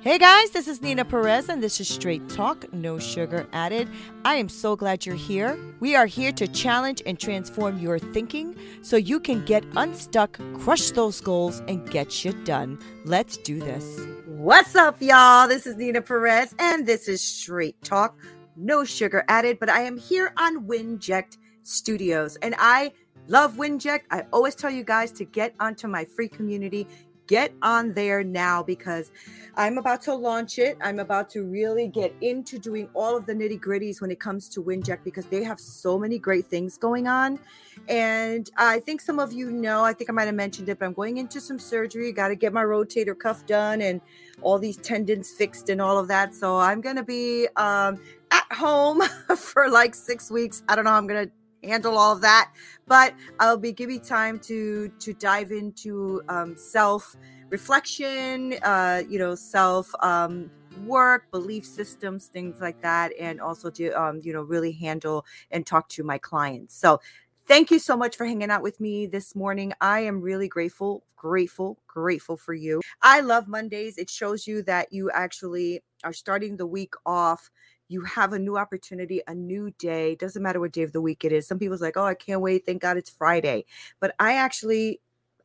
Hey guys, this is Nina Perez, and this is Straight Talk, No Sugar Added. I am so glad you're here. We are here to challenge and transform your thinking so you can get unstuck, crush those goals, and get shit done. Let's do this. What's up, y'all? This is Nina Perez, and this is Straight Talk, No Sugar Added, but I am here on Winject Studios, and I love Winject. I always tell you guys to get onto my free community. Get on there now because I'm about to launch it. I'm about to really get into doing all of the nitty gritties when it comes to Winject because they have so many great things going on. And I think some of you know, I think I might have mentioned it, but I'm going into some surgery. Got to get my rotator cuff done and all these tendons fixed and all of that. So I'm going to be at home for like 6 weeks. I don't know how I'm going to handle all of that, but I'll be giving time to dive into self-reflection, self-work, belief systems, things like that, and also to really handle and talk to my clients. So thank you so much for hanging out with me this morning. I am really grateful for you. I love Mondays. It shows you that you actually are starting the week off. You have a new opportunity, a new day. Doesn't matter what day of the week it is. Some people's like, oh, I can't wait. Thank God it's Friday. But I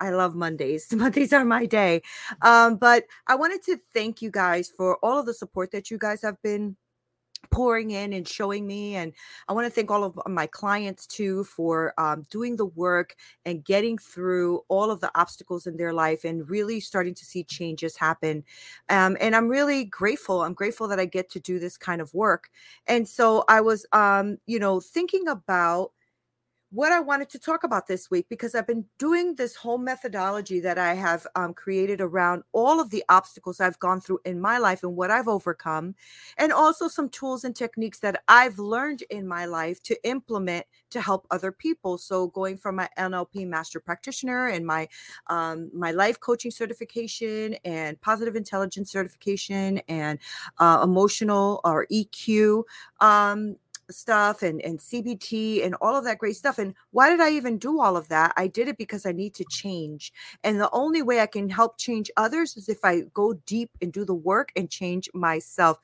love Mondays. Mondays are my day. But I wanted to thank you guys for all of the support that you guys have been pouring in and showing me. And I want to thank all of my clients too for doing the work and getting through all of the obstacles in their life and really starting to see changes happen. And I'm really grateful. I'm grateful that I get to do this kind of work. And so I was, thinking about what I wanted to talk about this week, because I've been doing this whole methodology that I have created around all of the obstacles I've gone through in my life and what I've overcome, and also some tools and techniques that I've learned in my life to implement to help other people. So going from my NLP master practitioner and my my life coaching certification and positive intelligence certification and emotional or EQ stuff and CBT and all of that great stuff. And why did I even do all of that? I did it because I need to change. And the only way I can help change others is if I go deep and do the work and change myself.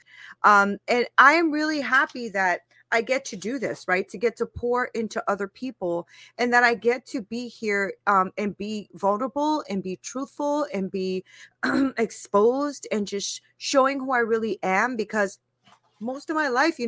And I am really happy that I get to do this, right? To get to pour into other people and that I get to be here and be vulnerable and be truthful and be exposed and just showing who I really am, because most of my life,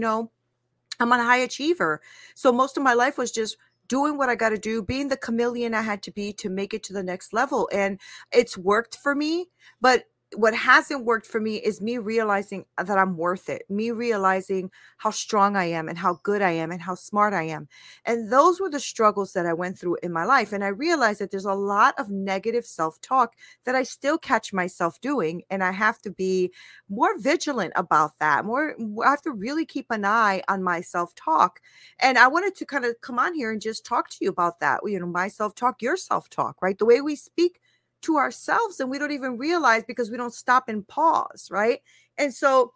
I'm a high achiever. So most of my life was just doing what I got to do, being the chameleon I had to be to make it to the next level. And it's worked for me. But what hasn't worked for me is me realizing that I'm worth it, me realizing how strong I am and how good I am and how smart I am. And those were the struggles that I went through in my life. And I realized that there's a lot of negative self-talk that I still catch myself doing. And I have to be more vigilant about that. I have to really keep an eye on my self-talk. And I wanted to kind of come on here and just talk to you about that. My self-talk, your self-talk, right? The way we speak to ourselves, and we don't even realize because we don't stop and pause, right? And so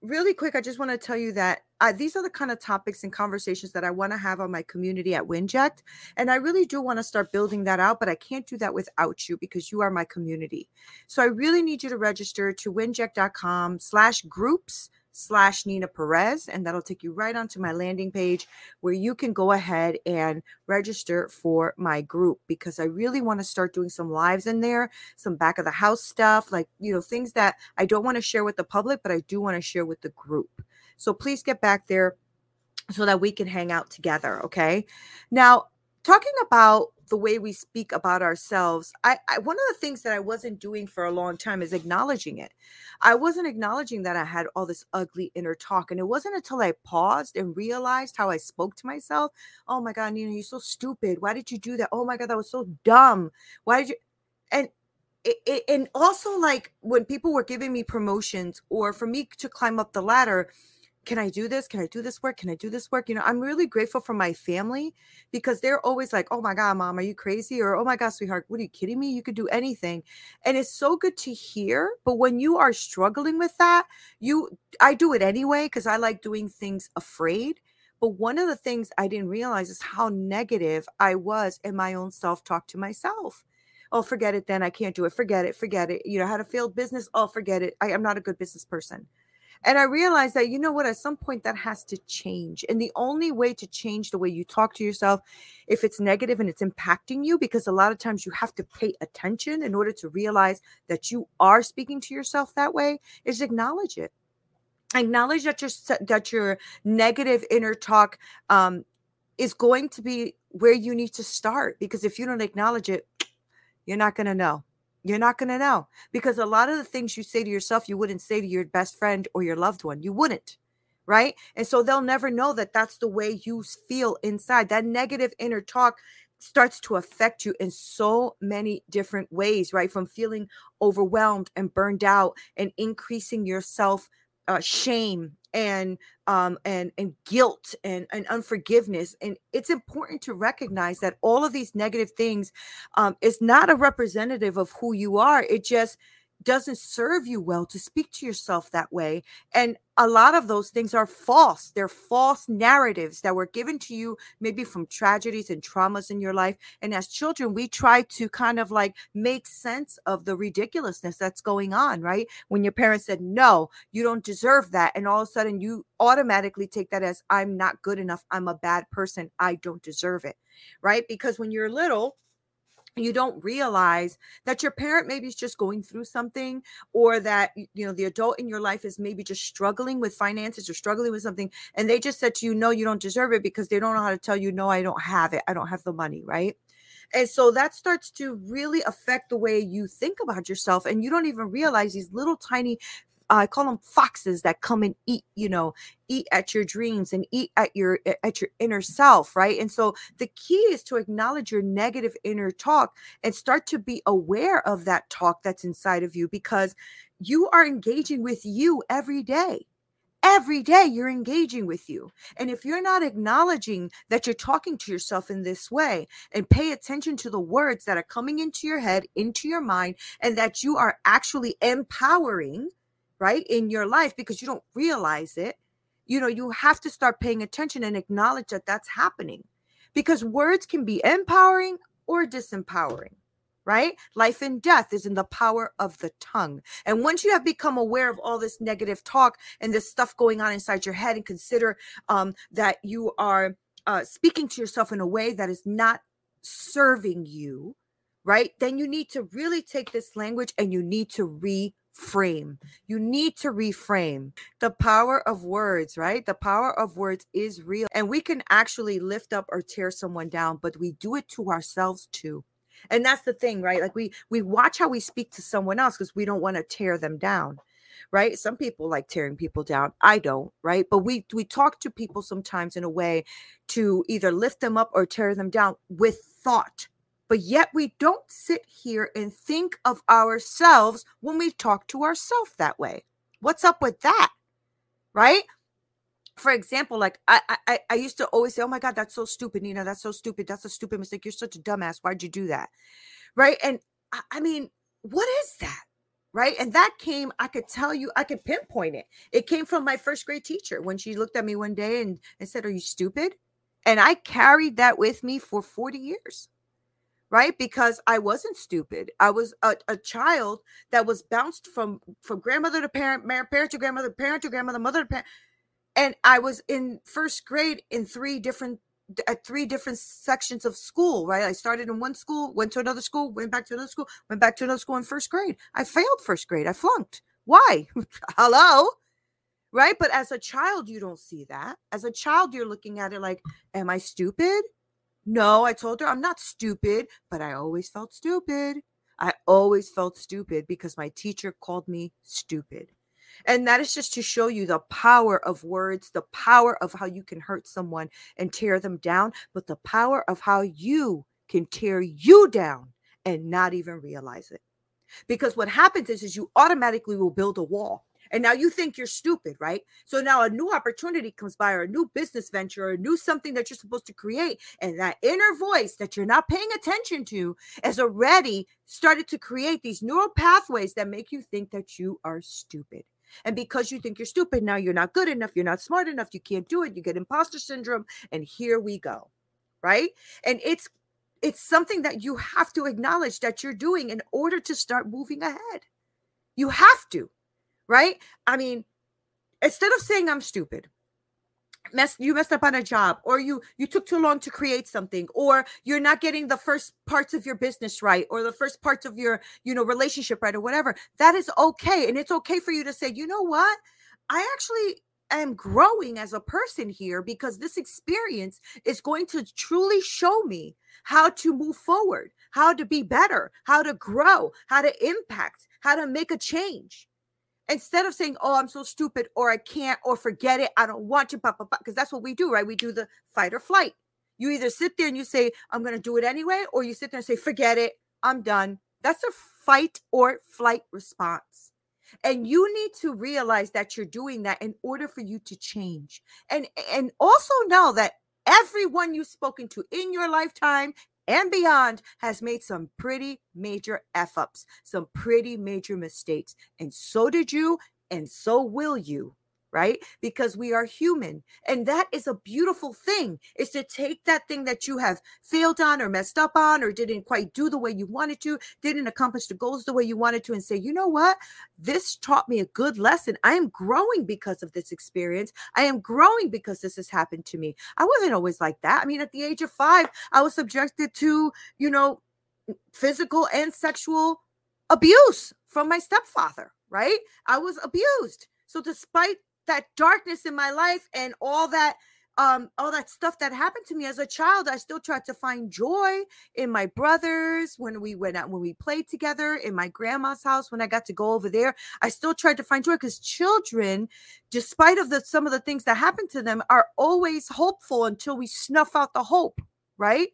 really quick, I just want to tell you that these are the kind of topics and conversations that I want to have on my community at Winject. And I really do want to start building that out, but I can't do that without you because you are my community. So I really need you to register to winject.com/groups/Nina Perez, and that'll take you right onto my landing page where you can go ahead and register for my group, because I really want to start doing some lives in there, some back of the house stuff, like, things that I don't want to share with the public, but I do want to share with the group. So please get back there so that we can hang out together. Okay. Now, talking about the way we speak about ourselves, I one of the things that I wasn't doing for a long time is acknowledging it. I wasn't acknowledging that I had all this ugly inner talk. And it wasn't until I paused and realized how I spoke to myself. Oh my God, Nina, you're so stupid. Why did you do that? Oh my God, that was so dumb. Why did you? And and also, like, when people were giving me promotions or for me to climb up the ladder, can I do this? Can I do this work? Can I do this work? You know, I'm really grateful for my family, because they're always like, oh my God, Mom, are you crazy? Or, oh my God, sweetheart, what are you kidding me? You could do anything. And it's so good to hear. But when you are struggling with that, I do it anyway, because I like doing things afraid. But one of the things I didn't realize is how negative I was in my own self-talk to myself. Oh, forget it then. I can't do it. Forget it. Forget it. You know, I had a failed business. Oh, forget it. I'm not a good business person. And I realized that, you know what, at some point that has to change. And the only way to change the way you talk to yourself, if it's negative and it's impacting you, because a lot of times you have to pay attention in order to realize that you are speaking to yourself that way, is acknowledge it. Acknowledge that your negative inner talk is going to be where you need to start. Because if you don't acknowledge it, you're not going to know. You're not going to know, because a lot of the things you say to yourself, you wouldn't say to your best friend or your loved one. You wouldn't. Right. And so they'll never know that that's the way you feel inside. That negative inner talk starts to affect you in so many different ways. Right. From feeling overwhelmed and burned out and increasing your self-shame and guilt and unforgiveness. And it's important to recognize that all of these negative things is not a representative of who you are. It just doesn't serve you well to speak to yourself that way. And a lot of those things are false. They're false narratives that were given to you, maybe from tragedies and traumas in your life. And as children, we try to kind of like make sense of the ridiculousness that's going on, right? When your parents said, no, you don't deserve that. And all of a sudden you automatically take that as, I'm not good enough. I'm a bad person. I don't deserve it, right? Because when you're little, you don't realize that your parent maybe is just going through something, or that, you know, the adult in your life is maybe just struggling with finances or struggling with something. And they just said to you, no, you don't deserve it, because they don't know how to tell you, no, I don't have it. I don't have the money. Right. And so that starts to really affect the way you think about yourself. And you don't even realize these little tiny, I call them foxes, that come and eat, you know, eat at your dreams and eat at your inner self, right? And so the key is to acknowledge your negative inner talk and start to be aware of that talk that's inside of you, because you are engaging with you every day. Every day you're engaging with you. And if you're not acknowledging that you're talking to yourself in this way, and pay attention to the words that are coming into your head, into your mind, and that you are actually empowering, right, in your life, because you don't realize it, you know, you have to start paying attention and acknowledge that that's happening, because words can be empowering or disempowering, right? Life and death is in the power of the tongue. And once you have become aware of all this negative talk and this stuff going on inside your head, and consider that you are speaking to yourself in a way that is not serving you, right? Then you need to really take this language and you need to reframe. You need to reframe. The power of words, right? The power of words is real. And we can actually lift up or tear someone down, but we do it to ourselves too. And that's the thing, right? Like we watch how we speak to someone else because we don't want to tear them down, right? Some people like tearing people down. I don't, right? But we talk to people sometimes in a way to either lift them up or tear them down with thought. But yet we don't sit here and think of ourselves when we talk to ourselves that way. What's up with that? Right? For example, like I used to always say, oh my God, that's so stupid, Nina. That's so stupid. That's a stupid mistake. You're such a dumbass. Why'd you do that? Right? And I mean, what is that? Right? And that came, I could tell you, I could pinpoint it. It came from my first grade teacher when she looked at me one day and said, are you stupid? And I carried that with me for 40 years. Right? Because I wasn't stupid. I was a child that was bounced from grandmother to parent, parent to grandmother, mother to parent. And I was in first grade in at three different sections of school, right? I started in one school, went to another school, went back to another school, went back to another school in first grade. I failed first grade. I flunked. Why? Hello? Right? But as a child, you don't see that. As a child, you're looking at it like, am I stupid? No, I told her I'm not stupid, but I always felt stupid. I always felt stupid because my teacher called me stupid. And that is just to show you the power of words, the power of how you can hurt someone and tear them down, but the power of how you can tear you down and not even realize it. Because what happens is you automatically will build a wall. And now you think you're stupid, right? So now a new opportunity comes by, or a new business venture, or a new something that you're supposed to create. And that inner voice that you're not paying attention to has already started to create these neural pathways that make you think that you are stupid. And because you think you're stupid, now you're not good enough, you're not smart enough, you can't do it, you get imposter syndrome, and here we go, right? And it's something that you have to acknowledge that you're doing in order to start moving ahead. You have to, right? I mean, instead of saying I'm stupid, you messed up on a job, or you took too long to create something, or you're not getting the first parts of your business right, or the first parts of your, relationship right, or whatever, that is okay. And it's okay for you to say, you know what? I actually am growing as a person here, because this experience is going to truly show me how to move forward, how to be better, how to grow, how to impact, how to make a change. Instead of saying, oh, I'm so stupid, or I can't, or forget it, I don't want to, because that's what we do, right? We do the fight or flight. You either sit there and you say, I'm going to do it anyway, or you sit there and say, forget it, I'm done. That's a fight or flight response. And you need to realize that you're doing that in order for you to change. And also know that everyone you've spoken to in your lifetime and beyond has made some pretty major F-ups, some pretty major mistakes. And so did you, and so will you, right? Because we are human. And that is a beautiful thing, is to take that thing that you have failed on, or messed up on, or didn't quite do the way you wanted to, didn't accomplish the goals the way you wanted to, and say, you know what? This taught me a good lesson. I am growing because of this experience. I am growing because this has happened to me. I wasn't always like that. I mean, at the age of 5, I was subjected to, physical and sexual abuse from my stepfather, right? I was abused. So despite that darkness in my life and all that stuff that happened to me as a child, I still tried to find joy in my brothers when we went out, when we played together, in my grandma's house when I got to go over there. I still tried to find joy, because children, despite of some of the things that happened to them, are always hopeful until we snuff out the hope, right?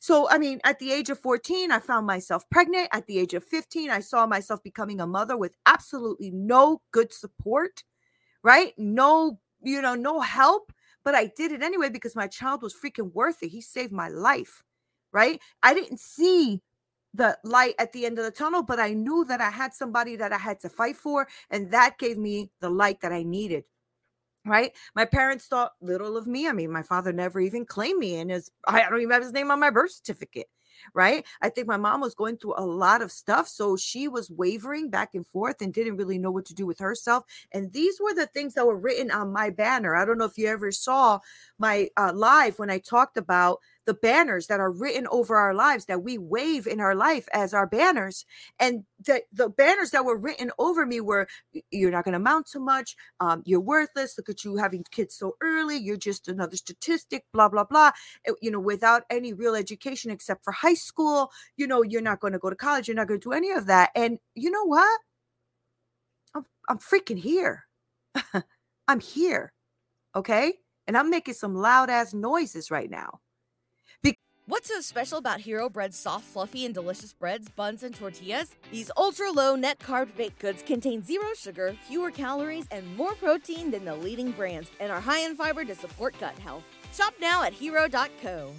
So, I mean, at the age of 14, I found myself pregnant. At the age of 15, I saw myself becoming a mother with absolutely no good support, right? No, no help. But I did it anyway, because my child was freaking worth it. He saved my life, right? I didn't see the light at the end of the tunnel, but I knew that I had somebody that I had to fight for. And that gave me the light that I needed, right? My parents thought little of me. I mean, my father never even claimed me. And I don't even have his name on my birth certificate, right? I think my mom was going through a lot of stuff. So she was wavering back and forth and didn't really know what to do with herself. And these were the things that were written on my banner. I don't know if you ever saw my live when I talked about the banners that are written over our lives, that we wave in our life as our banners. And the banners that were written over me were, you're not going to amount to much. You're worthless. Look at you having kids so early. You're just another statistic, blah, blah, blah. Without any real education except for high school, you're not going to go to college. You're not going to do any of that. And you know what? I'm freaking here. I'm here. Okay. And I'm making some loud ass noises right now. What's so special about Hero Bread's soft, fluffy, and delicious breads, buns, and tortillas? These ultra-low net-carb baked goods contain zero sugar, fewer calories, and more protein than the leading brands, and are high in fiber to support gut health. Shop now at Hero.co.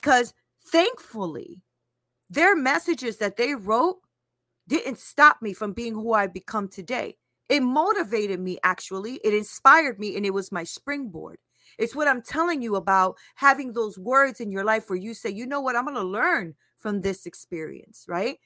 Because thankfully, their messages that they wrote didn't stop me from being who I've become today. It motivated me, actually. It inspired me, and it was my springboard. It's what I'm telling you about, having those words in your life where you say, you know what, I'm going to learn from this experience, right?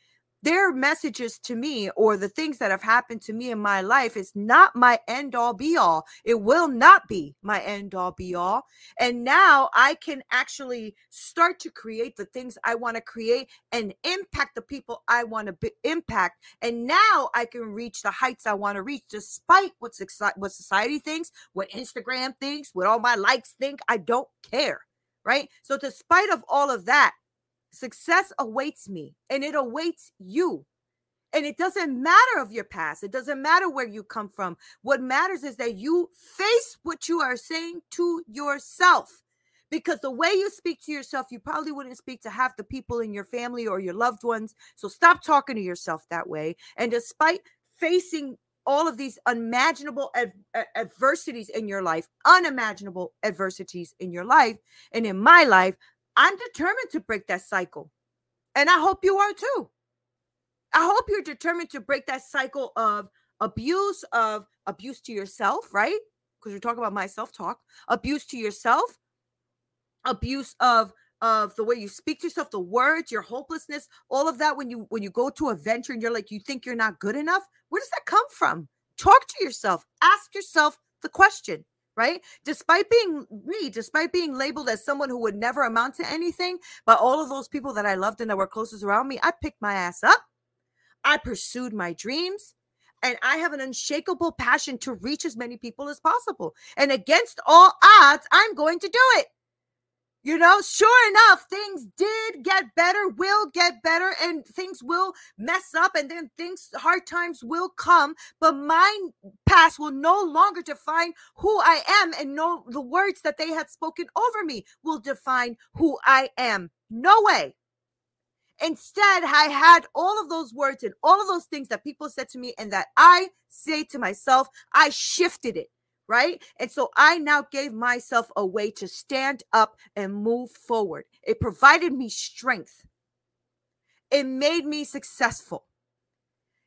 Their messages to me, or the things that have happened to me in my life, is not my end all be all. It will not be my end all be all. And now I can actually start to create the things I want to create and impact the people I want to impact. And now I can reach the heights I want to reach, despite what society thinks, what Instagram thinks, what all my likes think. I don't care, right? So despite of all of that, success awaits me, and it awaits you. And it doesn't matter of your past. It doesn't matter where you come from. What matters is that you face what you are saying to yourself, Because the way you speak to yourself, you probably wouldn't speak to half the people in your family or your loved ones. So stop talking to yourself that way. And despite facing all of these unimaginable adversities in your life, unimaginable adversities in your life, and in my life, I'm determined to break that cycle. And I hope you are too. I hope you're determined to break that cycle of abuse to yourself, right? Because we're talking about my self-talk, abuse to yourself, abuse of the way you speak to yourself, the words, your hopelessness, all of that. When you go to a venture and you're like, you think you're not good enough. Where does that come from? Talk to yourself, ask yourself the question, right? Despite being labeled as someone who would never amount to anything by all of those people that I loved and that were closest around me, I picked my ass up. I pursued my dreams. And I have an unshakable passion to reach as many people as possible. And against all odds, I'm going to do it. You know, sure enough, things did get better, will get better, and things will mess up, and then hard times will come. But my past will no longer define who I am, and no, the words that they had spoken over me will define who I am. No way. Instead, I had all of those words and all of those things that people said to me and that I say to myself, I shifted it, right? And so I now gave myself a way to stand up and move forward. It provided me strength. It made me successful.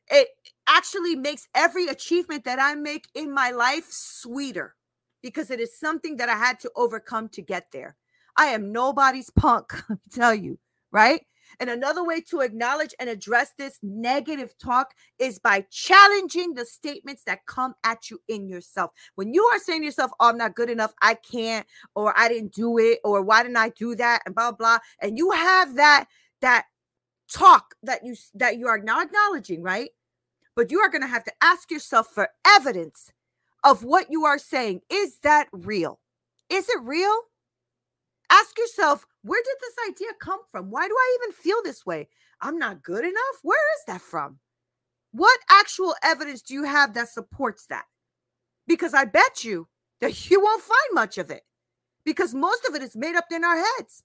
It actually makes every achievement that I make in my life sweeter because it is something that I had to overcome to get there. I am nobody's punk, I tell you, right? And another way to acknowledge and address this negative talk is by challenging the statements that come at you in yourself. When you are saying to yourself, oh, I'm not good enough, I can't, or I didn't do it, or why didn't I do that, and blah, blah, and you have that talk that you are now acknowledging, right? But you are going to have to ask yourself for evidence of what you are saying. Is that real? Is it real? Ask yourself, where did this idea come from? Why do I even feel this way? I'm not good enough. Where is that from? What actual evidence do you have that supports that? Because I bet you that you won't find much of it because most of it is made up in our heads.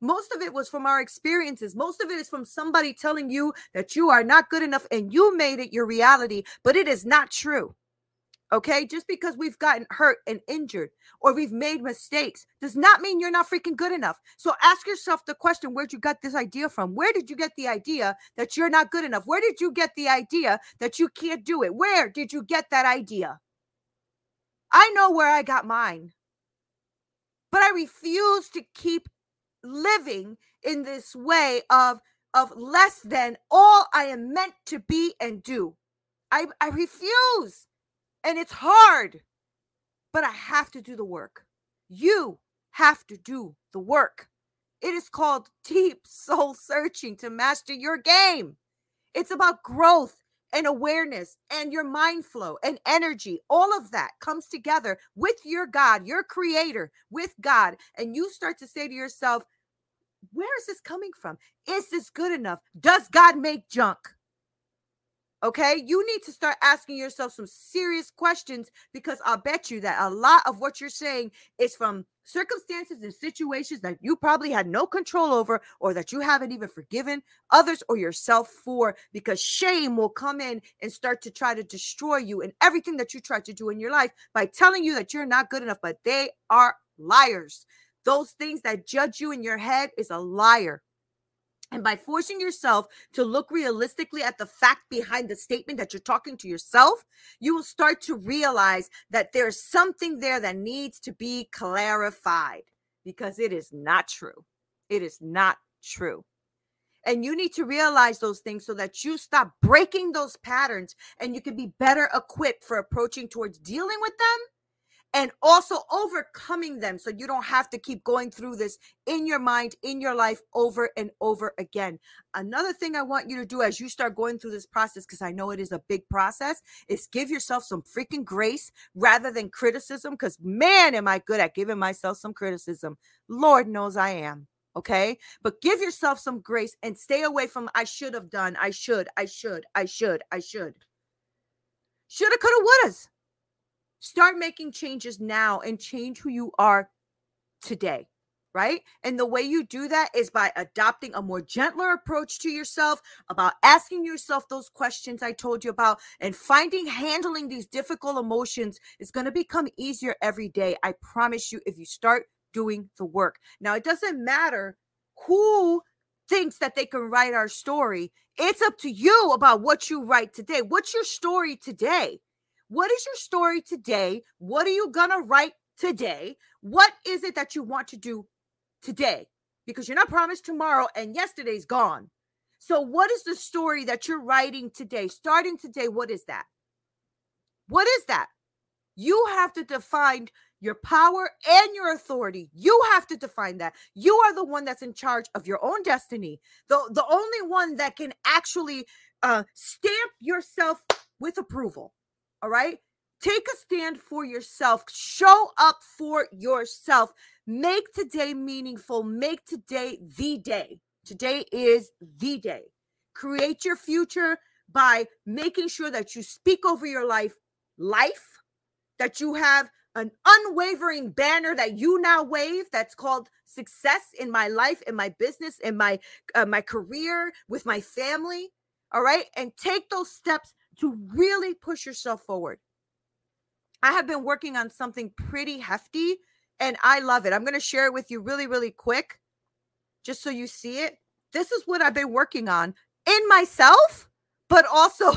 Most of it was from our experiences. Most of it is from somebody telling you that you are not good enough and you made it your reality, but it is not true. Okay, just because we've gotten hurt and injured or we've made mistakes does not mean you're not freaking good enough. So ask yourself the question, where'd you get this idea from? Where did you get the idea that you're not good enough? Where did you get the idea that you can't do it? Where did you get that idea? I know where I got mine, but I refuse to keep living in this way of less than all I am meant to be and do. I refuse. And it's hard, but I have to do the work. You have to do the work. It is called deep soul searching to master your game. It's about growth and awareness and your mind flow and energy. All of that comes together with your God, your creator, with God. And you start to say to yourself, where is this coming from? Is this good enough? Does God make junk? Okay, you need to start asking yourself some serious questions because I'll bet you that a lot of what you're saying is from circumstances and situations that you probably had no control over or that you haven't even forgiven others or yourself for, because shame will come in and start to try to destroy you and everything that you try to do in your life by telling you that you're not good enough, but they are liars. Those things that judge you in your head is a liar. And by forcing yourself to look realistically at the fact behind the statement that you're talking to yourself, you will start to realize that there's something there that needs to be clarified because it is not true. It is not true. And you need to realize those things so that you stop breaking those patterns and you can be better equipped for approaching towards dealing with them and also overcoming them so you don't have to keep going through this in your mind, in your life, over and over again. Another thing I want you to do as you start going through this process, because I know it is a big process, is give yourself some freaking grace rather than criticism, because man, am I good at giving myself some criticism. Lord knows I am, okay? But give yourself some grace and stay away from I should have done, I should. Shoulda, coulda, wouldas. Start making changes now and change who you are today. right? And the way you do that is by adopting a more gentler approach to yourself, about asking yourself those questions I told you about, and handling these difficult emotions is going to become easier every day. I promise you, if you start doing the work. Now, it doesn't matter who thinks that they can write our story. It's up to you about what you write today. What's your story today? What is your story today? What are you going to write today? What is it that you want to do today? Because you're not promised tomorrow, and yesterday's gone. So what is the story that you're writing today? Starting today, what is that? What is that? You have to define your power and your authority. You have to define that. You are the one that's in charge of your own destiny. The only one that can actually stamp yourself with approval. All right? Take a stand for yourself. Show up for yourself. Make today meaningful. Make today the day. Today is the day. Create your future by making sure that you speak over your life, that you have an unwavering banner that you now wave that's called success in my life, in my business, in my career, with my family, all right? And take those steps to really push yourself forward. I have been working on something pretty hefty, and I love it. I'm going to share it with you really, really quick, just so you see it. This is what I've been working on in myself, but also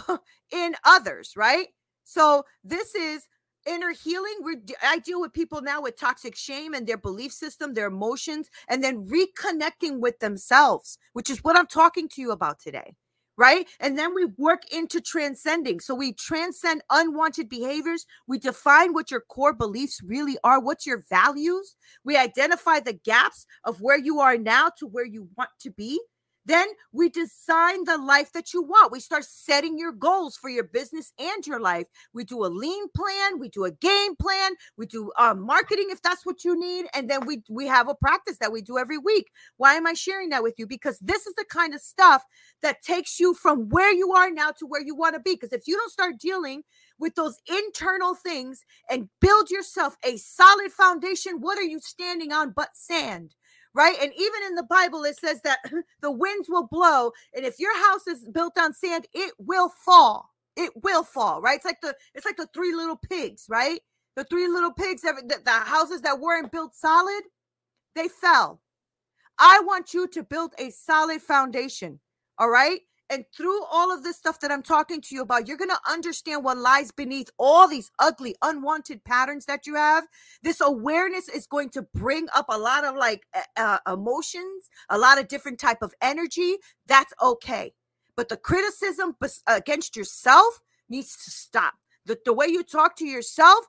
in others, right? So this is inner healing. I deal with people now with toxic shame and their belief system, their emotions, and then reconnecting with themselves, which is what I'm talking to you about today. Right? And then we work into transcending. So we transcend unwanted behaviors. We define what your core beliefs really are. What's your values? We identify the gaps of where you are now to where you want to be. Then we design the life that you want. We start setting your goals for your business and your life. We do a lean plan. We do a game plan. We do marketing if that's what you need. And then we have a practice that we do every week. Why am I sharing that with you? Because this is the kind of stuff that takes you from where you are now to where you want to be. Because if you don't start dealing with those internal things and build yourself a solid foundation, what are you standing on but sand? Right? And even in the Bible, it says that the winds will blow. And if your house is built on sand, it will fall. It will fall, right? It's like the three little pigs, right? The three little pigs, the houses that weren't built solid, they fell. I want you to build a solid foundation, all right? And through all of this stuff that I'm talking to you about, you're going to understand what lies beneath all these ugly, unwanted patterns that you have. This awareness is going to bring up a lot of emotions, a lot of different type of energy. That's okay. But the criticism against yourself needs to stop. The way you talk to yourself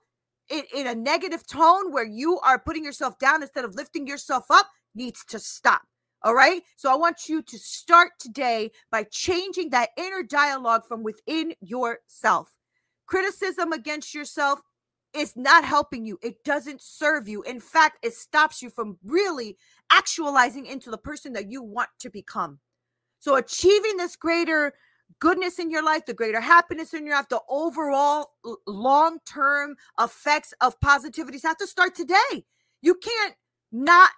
in a negative tone where you are putting yourself down instead of lifting yourself up needs to stop. All right. So I want you to start today by changing that inner dialogue from within yourself. Criticism against yourself is not helping you. It doesn't serve you. In fact, it stops you from really actualizing into the person that you want to become. So achieving this greater goodness in your life, the greater happiness in your life, the overall long-term effects of positivity have to start today. You can't not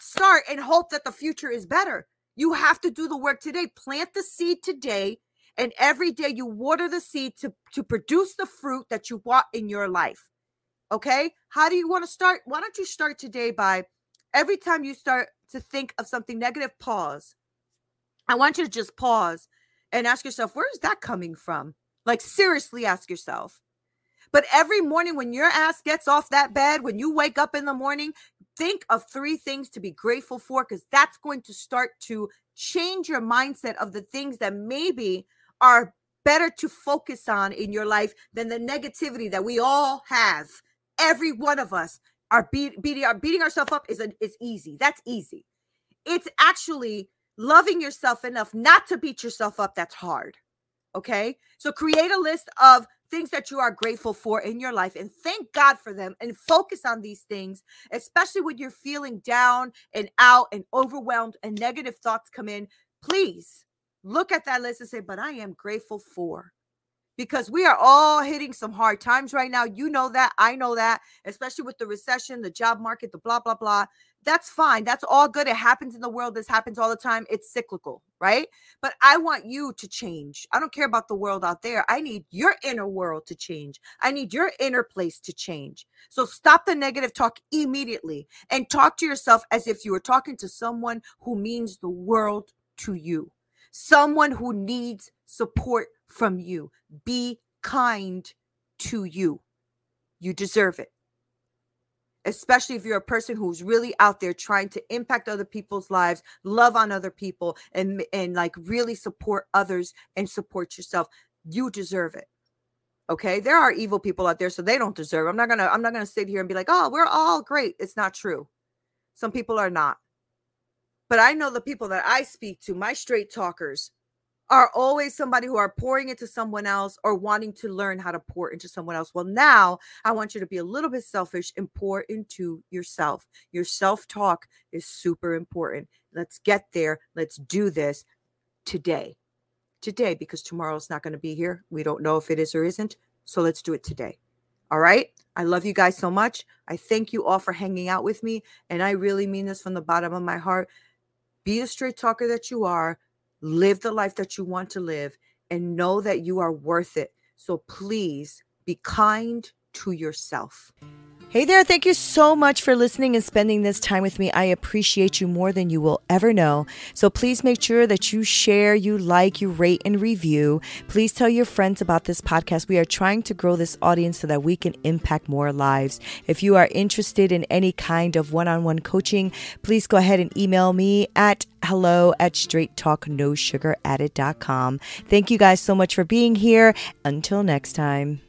start and hope that the future is better. You have to do the work today. Plant the seed today, and every day you water the seed to produce the fruit that you want in your life. Okay? How do you want to start? Why don't you start today by every time you start to think of something negative, pause. I want you to just pause and ask yourself, where is that coming from? Like, seriously ask yourself. But every morning when your ass gets off that bed, when you wake up in the morning, think of three things to be grateful for, because that's going to start to change your mindset of the things that maybe are better to focus on in your life than the negativity that we all have. Every one of us are beating ourselves up is easy. That's easy. It's actually loving yourself enough not to beat yourself up. That's hard. Okay. So create a list of things that you are grateful for in your life and thank God for them, and focus on these things, especially when you're feeling down and out and overwhelmed and negative thoughts come in. Please look at that list and say, but I am grateful for. because we are all hitting some hard times right now. You know that. I know that, especially with the recession, the job market, the blah, blah, blah. That's fine. That's all good. It happens in the world. This happens all the time. It's cyclical, right? But I want you to change. I don't care about the world out there. I need your inner world to change. I need your inner place to change. So stop the negative talk immediately and talk to yourself as if you were talking to someone who means the world to you, someone who needs support from you. Be kind to you. You deserve it. Especially if you're a person who's really out there trying to impact other people's lives, love on other people, and like really support others and support yourself. You deserve it. Okay? There are evil people out there, so they don't deserve it. I'm not gonna sit here and be like, oh, we're all great. It's not true. Some people are not. But I know the people that I speak to, my straight talkers, are always somebody who are pouring into someone else or wanting to learn how to pour into someone else. Well, now I want you to be a little bit selfish and pour into yourself. Your self-talk is super important. Let's get there. Let's do this today, because tomorrow's not going to be here. We don't know if it is or isn't. So let's do it today. All right. I love you guys so much. I thank you all for hanging out with me. And I really mean this from the bottom of my heart. Be a straight talker that you are. Live the life that you want to live and know that you are worth it. So please be kind to yourself. Hey there. Thank you so much for listening and spending this time with me. I appreciate you more than you will ever know. So please make sure that you share, you like, you rate, and review. Please tell your friends about this podcast. We are trying to grow this audience so that we can impact more lives. If you are interested in any kind of one-on-one coaching, please go ahead and email me at hello@straighttalknosugarAdded.com. Thank you guys so much for being here. Until next time.